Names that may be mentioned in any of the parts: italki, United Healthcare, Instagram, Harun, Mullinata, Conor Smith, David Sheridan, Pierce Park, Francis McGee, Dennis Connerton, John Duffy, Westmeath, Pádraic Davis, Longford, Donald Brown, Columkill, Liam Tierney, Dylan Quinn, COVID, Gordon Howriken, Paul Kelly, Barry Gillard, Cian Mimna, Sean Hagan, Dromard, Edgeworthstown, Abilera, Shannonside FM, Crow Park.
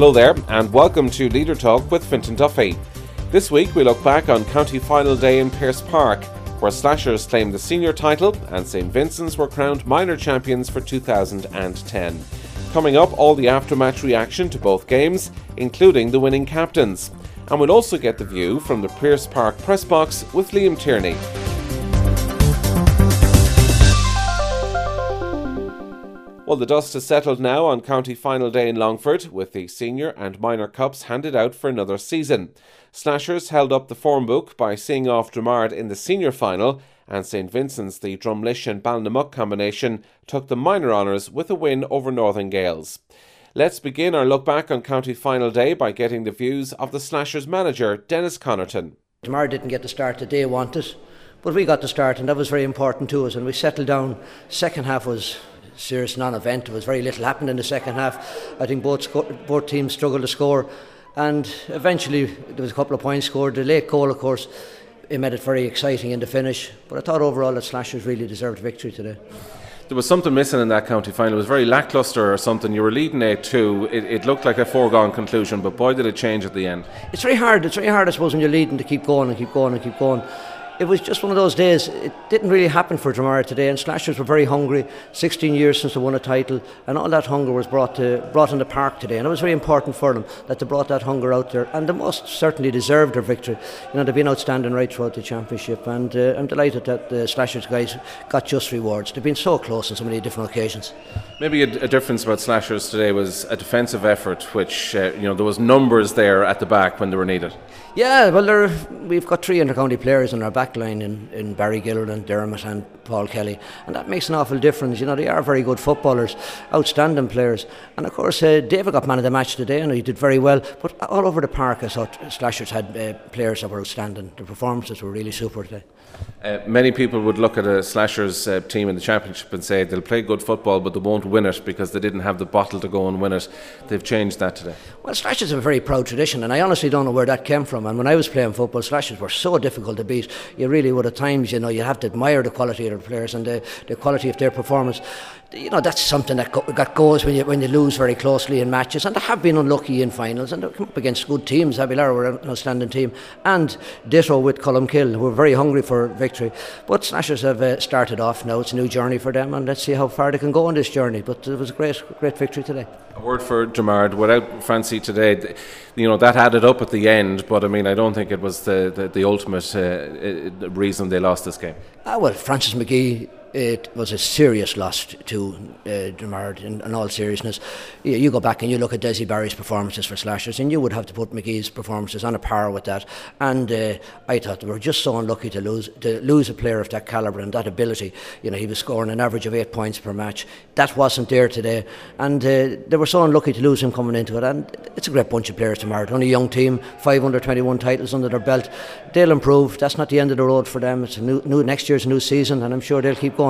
Hello there and welcome to Leader Talk with Fintan Duffy. This week we look back on County Final Day in Pierce Park, where Slashers claimed the senior title and St Vincent's were crowned minor champions for 2010. Coming up, all the aftermatch reaction to both games, including the winning captains. And we'll also get the view from the Pierce Park press box with Liam Tierney. Well, the dust has settled now on County Final Day in Longford, with the Senior and Minor Cups handed out for another season. Slashers held up the form book by seeing off Dromard in the Senior Final, and St Vincent's, the Drumlish and Balnamuk combination, took the minor honours with a win over Northern Gales. Let's begin our look back on County Final Day by getting the views of the Slashers manager, Dennis Connerton. Dromard didn't get the start that they wanted, but we got the start, and that was very important to us, and we settled down. Second half was serious non-event. There was very little happened in the second half. I think both teams struggled to score, and eventually there was a couple of points scored. The late goal, of course, it made it very exciting in the finish, but I thought overall that Slashers really deserved victory today. There was something missing in that county final. It was very lacklustre or something. You were leading 8-2. It looked like a foregone conclusion, but boy did it change at the end. It's very hard, I suppose, when you're leading to keep going and keep going and keep going. It was just one of those days. It didn't really happen for Dromard today, and Slashers were very hungry. 16 years since they won a title, and all that hunger was brought in the park today, and it was very important for them that they brought that hunger out there, and they most certainly deserved their victory. You know, they've been outstanding right throughout the championship, and I'm delighted that the Slashers guys got just rewards. They've been so close on so many different occasions. Maybe a difference about Slashers today was a defensive effort, which there was numbers there at the back when they were needed. Yeah, well, we've got three inter-county players in our back line in Barry Gillard and Dermot and Paul Kelly, and that makes an awful difference. You know, they are very good footballers, outstanding players, and of course David got man of the match today and he did very well, but all over the park I thought Slashers had players that were outstanding. The performances were really super today. Many people would look at a Slashers team in the championship and say they'll play good football but they won't win it because they didn't have the bottle to go and win it. They've changed that today. Well, Slashers have a very proud tradition, and I honestly don't know where that came from. And when I was playing football, Slashers were so difficult to beat. You really would at times, you have to admire the quality of the players and the quality of their performance. That's something that goes when you lose very closely in matches, and they have been unlucky in finals, and they come up against good teams. Abilera were an outstanding team, and ditto with Columkill, who were very hungry for victory. But Slashers have started off now. It's a new journey for them, and let's see how far they can go on this journey. But it was a great victory today. A word for Dromard. Without Francie today, that added up at the end, but I mean, I don't think it was the ultimate reason they lost this game. Well, Francis McGee, it was a serious loss to Dromard in all seriousness. You go back and you look at Desi Barry's performances for Slashers, and you would have to put McGee's performances on a par with that. And I thought they were just so unlucky to lose a player of that calibre and that ability. He was scoring an average of 8 points per match. That wasn't there today, and they were so unlucky to lose him coming into it. And it's a great bunch of players, Dromard. Only a young team, 521 titles under their belt. They'll improve. That's not the end of the road for them. It's next year's a new season, and I'm sure they'll keep going.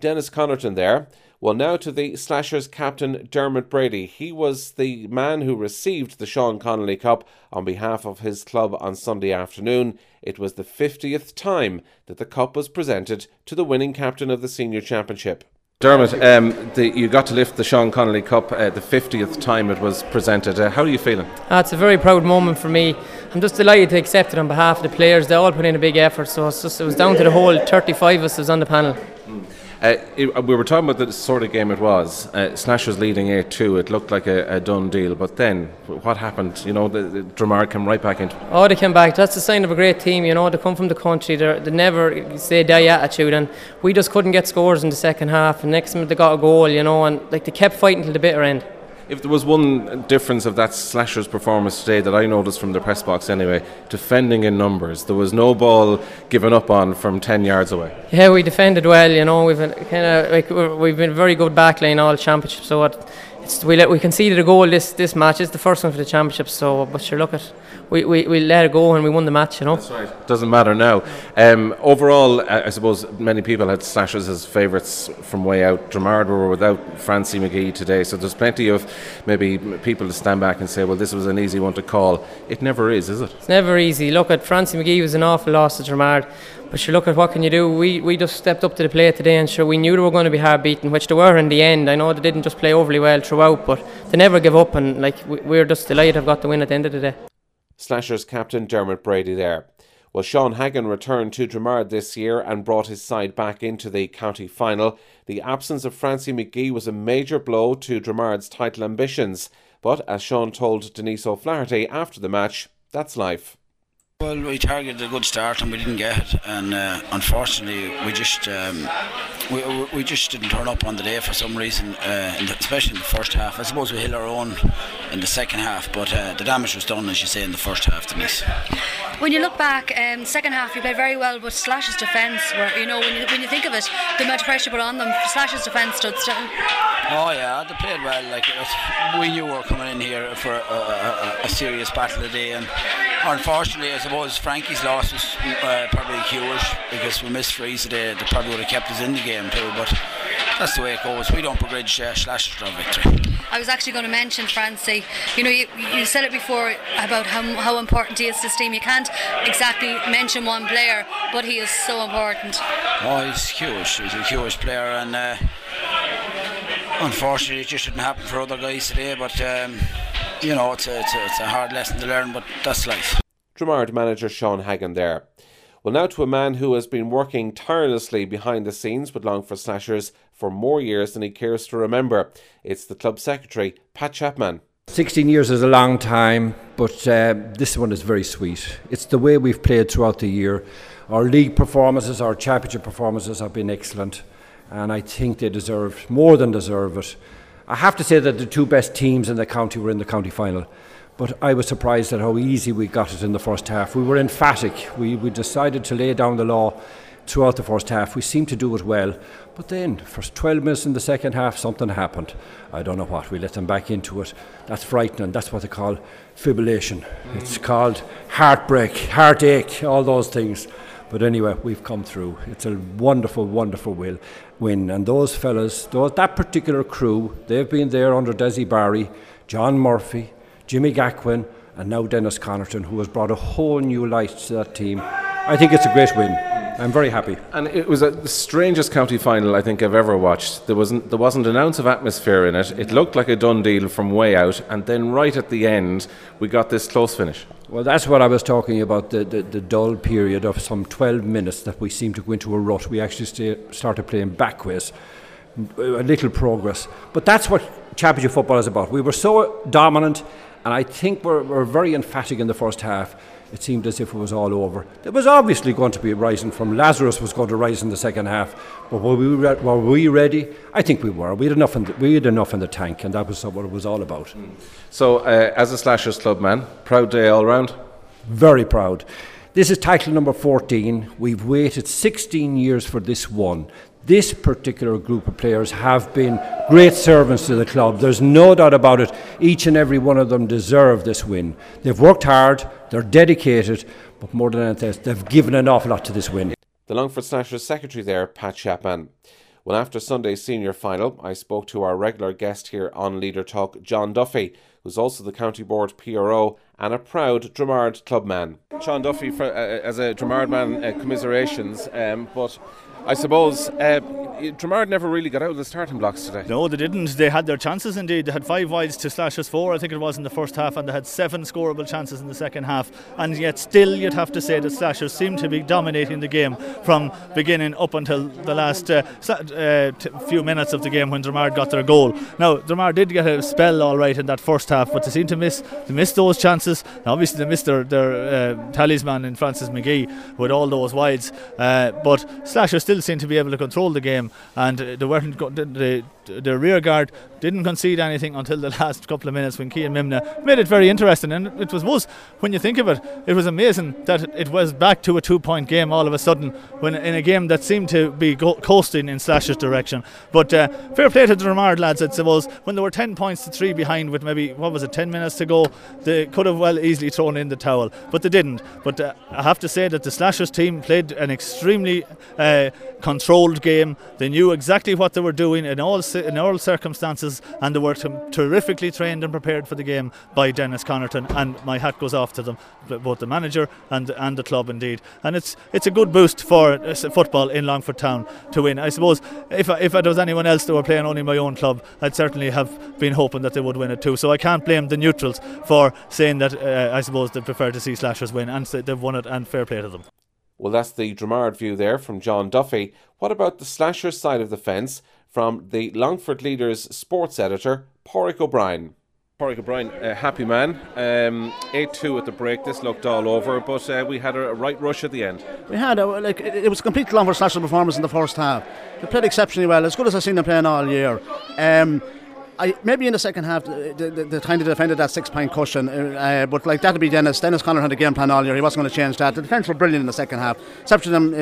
Dennis Connerton there. Well, now to the Slashers captain, Dermot Brady. He was the man who received the Sean Connolly Cup on behalf of his club on Sunday afternoon. It was the 50th time that the cup was presented to the winning captain of the senior championship. Dermot, you got to lift the Sean Connolly Cup the 50th time it was presented. How are you feeling? It's a very proud moment for me. I'm just delighted to accept it on behalf of the players. They all put in a big effort, so it was down to the whole 35 of us that was on the panel. We were talking about the sort of game it was. Slashers leading 8-2, it looked like a done deal, but then what happened? Dromard came right back into it. Oh, they came back. That's the sign of a great team. They come from the country. They never say die attitude, and we just couldn't get scores in the second half. And next time they got a goal, and they kept fighting till the bitter end. If there was one difference of that Slashers performance today that I noticed from the press box anyway, defending in numbers. There was no ball given up on from 10 yards away. Yeah, we defended well. We've been very good backline all championship. So we conceded a goal this match. It's the first one for the championship. So, but sure, look at we let it go and we won the match, you know. That's right. Doesn't matter now. Overall, I suppose many people had Slashers as favourites from way out. Dromard were without Francie McGee today, so there's plenty of maybe people to stand back and say, well, this was an easy one to call. It never is it? It's never easy. Look, at Francie McGee was an awful loss to Dromard. But sure, look, at what can you do? We just stepped up to the plate today, and sure, we knew they were going to be hard beaten, which they were in the end. I know they didn't just play overly well throughout, but they never give up, and like we're just delighted to have got the win at the end of the day. Slashers captain Dermot Brady there. Well, Sean Hagan returned to Dromard this year and brought his side back into the county final. The absence of Francie McGee was a major blow to Dromard's title ambitions, but as Sean told Denise O'Flaherty after the match, that's life. Well, we targeted a good start and we didn't get it, and unfortunately we just didn't turn up on the day for some reason, especially in the first half. I suppose we held our own in the second half, but the damage was done, as you say, in the first half, Denise. When you look back, second half you played very well, but Slash's defence, you know, when you think of it, the amount of pressure put on them, Slash's defence stood still. Oh yeah, they played well. Like, we knew we were coming in here for a serious battle today, and unfortunately, I suppose Frankie's loss was probably huge, because we missed frees today. They probably would have kept us in the game too, but that's the way it goes. We don't begrudge Slashers our victory. I was actually going to mention Francie. You know, you said it before about how important he is to this team. You can't exactly mention one player, but he is so important. Oh, he's huge. He's a huge player, and unfortunately it just didn't happen for other guys today, but you know, it's a hard lesson to learn, but that's life. Dromard manager Sean Hagan there. Well, now to a man who has been working tirelessly behind the scenes with Longford Slashers for more years than he cares to remember. It's the club secretary, Pat Chapman. 16 years is a long time, but this one is very sweet. It's the way we've played throughout the year. Our league performances, our championship performances have been excellent, and I think they deserve, more than deserve it. I have to say that the two best teams in the county were in the county final. But I was surprised at how easy we got it in the first half. We were emphatic. We decided to lay down the law throughout the first half. We seemed to do it well. But then, for 12 minutes in the second half, something happened. I don't know what. We let them back into it. That's frightening. That's what they call fibrillation. It's called heartbreak, heartache, all those things. But anyway, we've come through. It's a wonderful, wonderful win. And those fellas, that particular crew, they've been there under Desi Barry, John Murphy, Jimmy Gaquin, and now Dennis Connerton, who has brought a whole new light to that team. I think it's a great win. I'm very happy. And it was the strangest county final I think I've ever watched. There wasn't an ounce of atmosphere in it. It looked like a done deal from way out, and then right at the end we got this close finish. Well, that's what I was talking about, the dull period of some 12 minutes that we seemed to go into a rut. We actually started playing backwards, a little progress. But that's what championship football is about. We were so dominant, and I think we're very emphatic in the first half. It seemed as if it was all over. There was obviously going to be a rising from Lazarus was going to rise in the second half. But were we ready? I think we were. We had enough in the tank, and that was what it was all about. So, as a Slashers club man, proud day all round? Very proud. This is title number 14. We've waited 16 years for this one. This particular group of players have been great servants to the club. There's no doubt about it. Each and every one of them deserve this win. They've worked hard, they're dedicated, but more than anything else, they've given an awful lot to this win. The Longford Slashers secretary there, Pat Chapman. Well, after Sunday's senior final, I spoke to our regular guest here on Leader Talk, John Duffy, who's also the County Board PRO and a proud Dromard clubman. John Duffy, as a Dromard man, commiserations, but I suppose Dromard never really got out of the starting blocks today. No, they didn't. They had their chances indeed. They had 5 wides to Slashers 4, I think it was, in the first half, and they had 7 scoreable chances in the second half. And yet still you'd have to say that Slashers seemed to be dominating the game from beginning up until the last few minutes of the game when Dromard got their goal. Now, Dromard did get a spell all right in that first half, but they seemed to miss those chances. Now, obviously they missed their talisman in Francis McGee with all those wides, but Slashers still still seemed to be able to control the game, and they weren't the rear guard didn't concede anything until the last couple of minutes when Cian Mimna made it very interesting. And it was when you think of it, it was amazing that it was back to a 2-point game all of a sudden, when in a game that seemed to be coasting in Slashers' direction. But fair play to the Dromard lads, I suppose, when they were 10 points to 3 behind with maybe, what was it, 10 minutes to go, they could have well easily thrown in the towel, but they didn't. But I have to say that the Slashers team played an extremely controlled game. They knew exactly what they were doing in all circumstances, and they were terrifically trained and prepared for the game by Dennis Connerton, and my hat goes off to them, both the manager and the club indeed. And it's a good boost for football in Longford Town to win. I suppose if there was anyone else that were playing, only my own club, I'd certainly have been hoping that they would win it too. So I can't blame the neutrals for saying that I suppose they prefer to see Slashers win, and they've won it, and fair play to them. Well, that's the Dromard view there from John Duffy. What about the Slashers side of the fence from the Longford Leader's sports editor, Porrick O'Brien? Porrick O'Brien, a happy man. 8-2 at the break. This looked all over, but we had a right rush at the end. We had it was a complete Longford Slashers performance in the first half. They played exceptionally well, as good as I've seen them playing all year. Maybe in the second half they kind of defended that 6-point cushion, but like that'll be Dennis Conner had a game plan all year. He wasn't going to change that. The defence were brilliant in the second half, except for them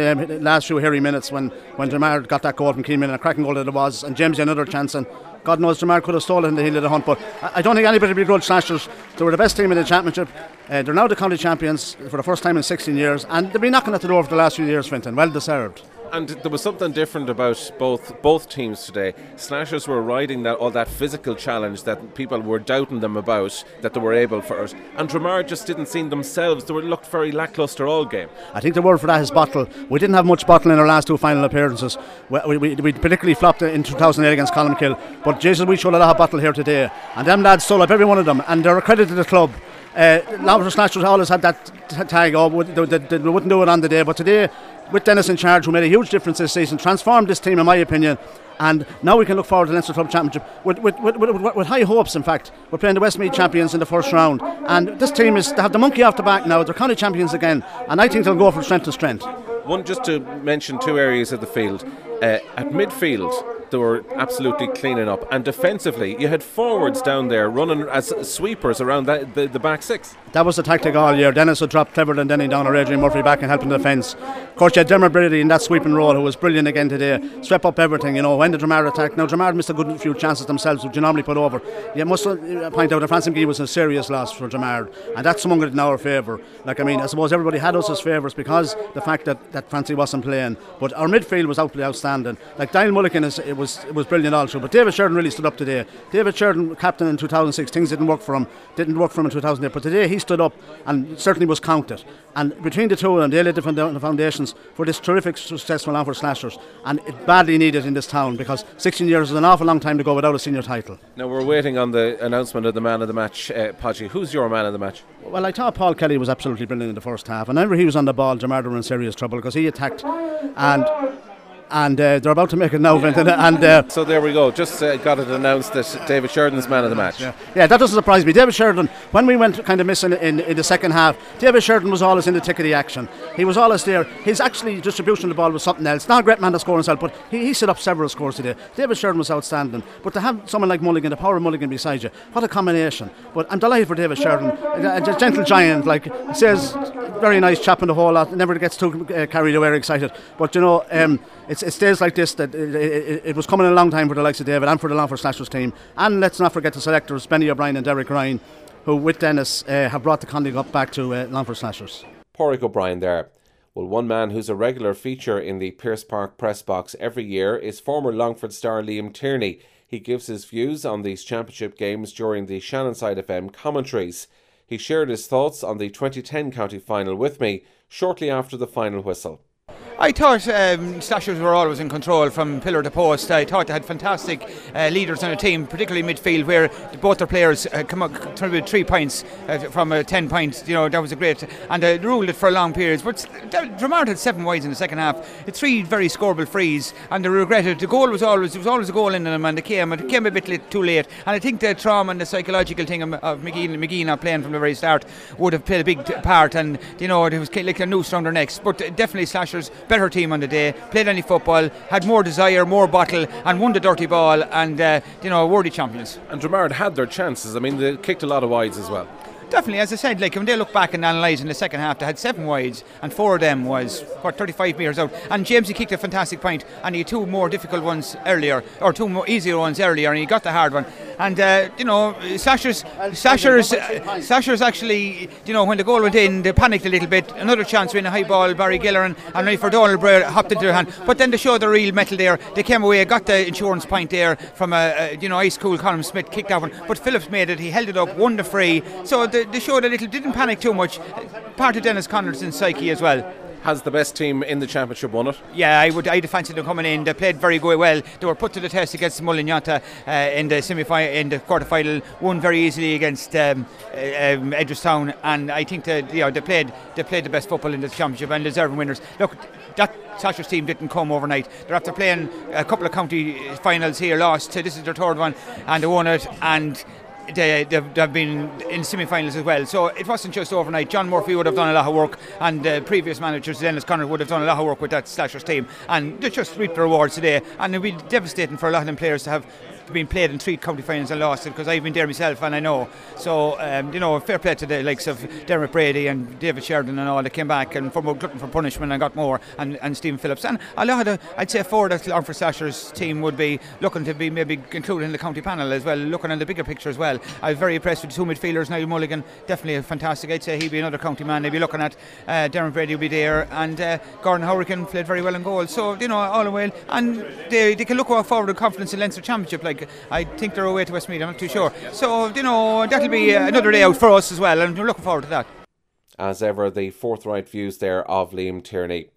last few hairy minutes when Dromard got that goal from Keane, and a cracking goal that it was, and James had another chance, and God knows Dromard could have stolen it in the heel of the hunt. But I don't think anybody begrudged Slashers. They were the best team in the championship. They're now the county champions for the first time in 16 years, and they've been knocking at the door for the last few years, Fintan. Well deserved. And there was something different about both teams today. Slashers were riding all that physical challenge that people were doubting them about, that they were able for it. And Dromard just didn't seem themselves. They looked very lacklustre all game. I think the word for that is bottle. We didn't have much bottle in our last two final appearances. We particularly flopped in 2008 against Columbkill. But Jesus, we showed a lot of bottle here today. And them lads sold up, every one of them. And they're a credit to the club. Longford Slashers always had that tag, they wouldn't do it on the day, but today, with Dennis in charge, who made a huge difference this season, transformed this team in my opinion, and now we can look forward to the Leinster Club Championship with high hopes. In fact, we're playing the Westmeath champions in the first round, and this team they have the monkey off the back now. They're county champions again, and I think they'll go from strength to strength. One, just to mention two areas of the field, at midfield they were absolutely cleaning up, and defensively you had forwards down there running as sweepers around the back six. That was the tactic all year. Dennis would drop Clever and Denny down, or Adrian Murphy back and helping the defence. Of course you had Dermot Brady in that sweeping role, who was brilliant again today, swept up everything. When the Dromard attacked, now Dromard missed a good few chances themselves, which you normally put over. You must point out that Francis McGee was a serious loss for Dromard, and that's among it in our favour. I suppose everybody had us as favourites because the fact that Francis wasn't playing, but our midfield was outstanding. Daniel Mulligan was brilliant also, but David Sheridan really stood up today. David Sheridan, captain in 2006, things didn't work for him in 2008, but today he stood up and certainly was counted, and between the two of them they laid the foundations for this terrific successful Longford Slashers, and it badly needed in this town, because 16 years is an awful long time to go without a senior title. Now we're waiting on the announcement of the man of the match, Podgy. Who's your man of the match? Well, I thought Paul Kelly was absolutely brilliant in the first half, and whenever he was on the ball Dromard were in serious trouble, because he attacked and they're about to make it now, Vinton. So there we go. Just got it announced that David Sheridan's man of the match. Yeah, that doesn't surprise me. David Sheridan, when we went kind of missing in the second half, David Sheridan was always in the tick of the action. He was always there. His actually distribution of the ball was something else. Not a great man to score himself, but he set up several scores today. David Sheridan was outstanding. But to have someone like Mulligan, the power of Mulligan beside you, what a combination. But I'm delighted for David Sheridan. A gentle giant, says very nice chap in the whole lot. Never gets too carried away or excited. But, it stays like this, that it was coming a long time for the likes of David and for the Longford Slashers team. And let's not forget the selectors, Benny O'Brien and Derek Ryan, who with Dennis have brought the Conley Cup back to Longford Slashers. Porrick O'Brien there. Well, one man who's a regular feature in the Pierce Park press box every year is former Longford star Liam Tierney. He gives his views on these championship games during the Shannonside FM commentaries. He shared his thoughts on the 2010 county final with me shortly after the final whistle. I thought Slashers were always in control from pillar to post. I thought they had fantastic leaders on the team, particularly midfield, where both their players come up with 3 points from 10 points. That was a great, and they ruled it for long periods. But Dromard had 7 wides in the second half, 3 very scoreable frees, and they regretted the goal. There was always a goal in them, and it came a bit too late. And I think the trauma and the psychological thing of McGee not playing from the very start would have played a big part, and it was like a noose around their necks. But definitely Slashers better team on the day, played any football, had more desire, more bottle, and won the dirty ball, and worthy champions. And Dromard had their chances. I mean, they kicked a lot of wides as well. Definitely, as I said, like when they look back and analyse in the second half, they had 7 wides and 4 of them was, 35 metres out. And Jamesy kicked a fantastic point, and he had 2 more difficult ones earlier, or 2 more easier ones earlier, and he got the hard one. And, Slashers actually, when the goal went in, they panicked a little bit. Another chance win, a high ball, Barry Gillard and for Donald Brown hopped into their hand. But then they showed the real metal there. They came away, got the insurance point there from, ice cool Conor Smith, kicked that one. But Phillips made it, he held it up, won the free. So they showed a little, didn't panic too much. Part of Dennis Connerton's psyche as well. Has the best team in the championship won it? Yeah, I'd fancy them coming in. They played very well. They were put to the test against Mullinata in the quarter-final. Won very easily against Edgeworthstown, and I think that they played the best football in the championship and deserving winners. Look, that Slashers team didn't come overnight. They're after playing a couple of county finals here, lost. This is their 3rd one, and they won it. And they've been in semi-finals as well, so it wasn't just overnight. John Murphy would have done a lot of work, and previous managers Dennis Connerton would have done a lot of work with that Slashers team, and they just reaped the rewards today. And it'd be devastating for a lot of them players to have been played in 3 county finals and lost it, because I've been there myself and I know. So fair play to the likes of Dermot Brady and David Sheridan and all that came back and from glutton for punishment and got more, and Stephen Phillips, and a lot of the, I'd say 4 of the Longford Slashers team would be looking to be maybe included in the county panel as well, looking at the bigger picture as well. I was very impressed with 2 midfielders. Daniel Mulligan, definitely a fantastic, I'd say he'd be another county man they'd be looking at. Dermot Brady would be there, and Gordon Howriken played very well in goal, so all the way, and they can look forward with confidence in Leinster Championship. Like, I think they're away to Westmeath, I'm not too sure. So, that'll be another day out for us as well, and we're looking forward to that. As ever, the forthright views there of Liam Tierney.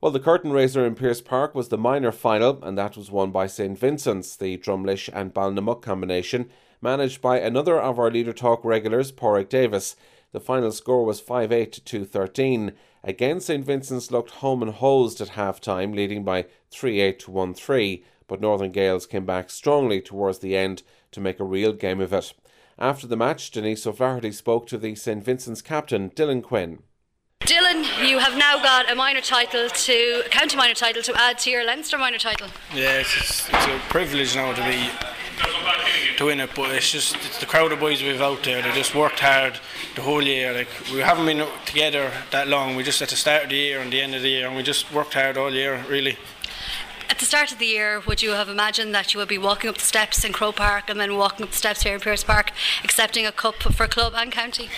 Well, the curtain raiser in Pierce Park was the minor final, and that was won by St Vincent's, the Drumlish and Balnamuk combination, managed by another of our Leader Talk regulars, Pádraic Davis. The final score was 5-8 to 2-13. Again, St Vincent's looked home and hosed at half-time, leading by 3-8 to 1-3. But Northern Gales came back strongly towards the end to make a real game of it. After the match, Denise O'Flaherty spoke to the St Vincent's captain, Dylan Quinn. Dylan, you have now got a county minor title to add to your Leinster minor title. Yeah, it's a privilege now to win it, but it's the crowd of boys we've out there. They just worked hard the whole year. Like, we haven't been together that long. We just at the start of the year and the end of the year, and we just worked hard all year, really. At the start of the year, would you have imagined that you would be walking up the steps in Crow Park and then walking up the steps here in Pierce Park, accepting a cup for club and county?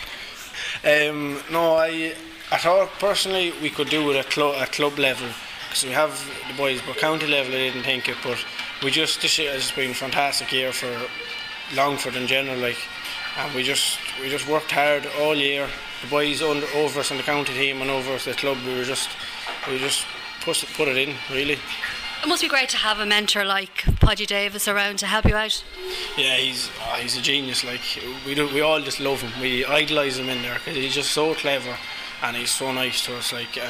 No, I thought personally we could do it at club level, because we have the boys, but county level I didn't think it. But this year has been a fantastic year for Longford in general, and we just worked hard all year. The boys over us on the county team and over us the club, we just put it in, really. It must be great to have a mentor like Pádraic Davis around to help you out. Yeah, he's a genius. We all just love him. We idolise him in there because he's just so clever, and he's so nice to us. Pete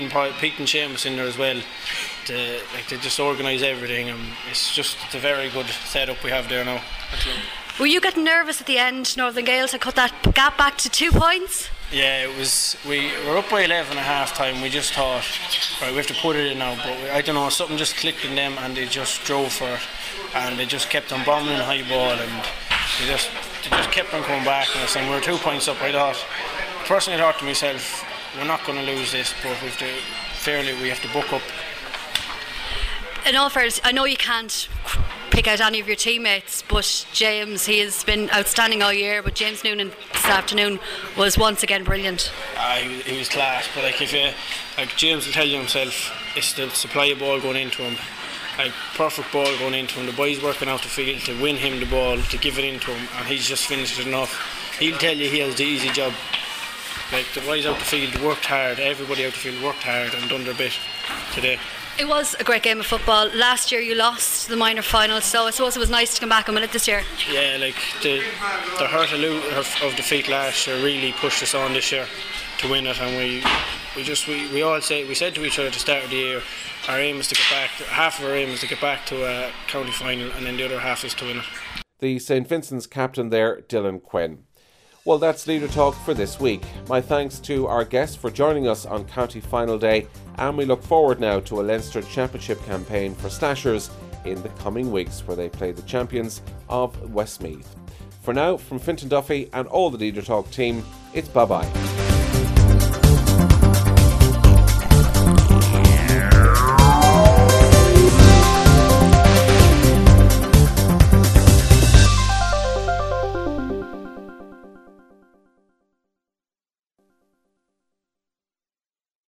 and Seamus in there as well. They just organise everything, and it's a very good setup we have there now. Were you getting nervous at the end? Northern Gales had cut that gap back to 2 points. Yeah, it was. We were up by 11 at half time. We just thought, right, we have to put it in now. But I don't know, something just clicked in them, and they just drove for it, and they just kept on bombing the high ball, and they just kept on coming back. And we were 2 points up. I personally thought to myself, we're not going to lose this, but we have to book up. In all fairness, I know you can't pick out any of your teammates, but James, he has been outstanding all year, but James Noonan this afternoon was once again brilliant. He was class, but James will tell you himself, it's the supply of ball going into him, perfect ball going into him, the boys working out the field to win him the ball, to give it into him, and he's just finished it enough. He'll tell you he has the easy job. The boys out the field worked hard, everybody out the field worked hard and done their bit today. It was a great game of football. Last year you lost the minor final, so I suppose it was nice to come back and win it this year. Yeah, the hurt of defeat last year really pushed us on this year to win it, and we said to each other at the start of the year, our aim is to get back. Half of our aim is to get back to a county final, and then the other half is to win it. The St Vincent's captain there, Dylan Quinn. Well, that's Leader Talk for this week. My thanks to our guests for joining us on County Final Day, and we look forward now to a Leinster Championship campaign for Slashers in the coming weeks, where they play the champions of Westmeath. For now, from Fintan Duffy and all the Leader Talk team, it's bye-bye.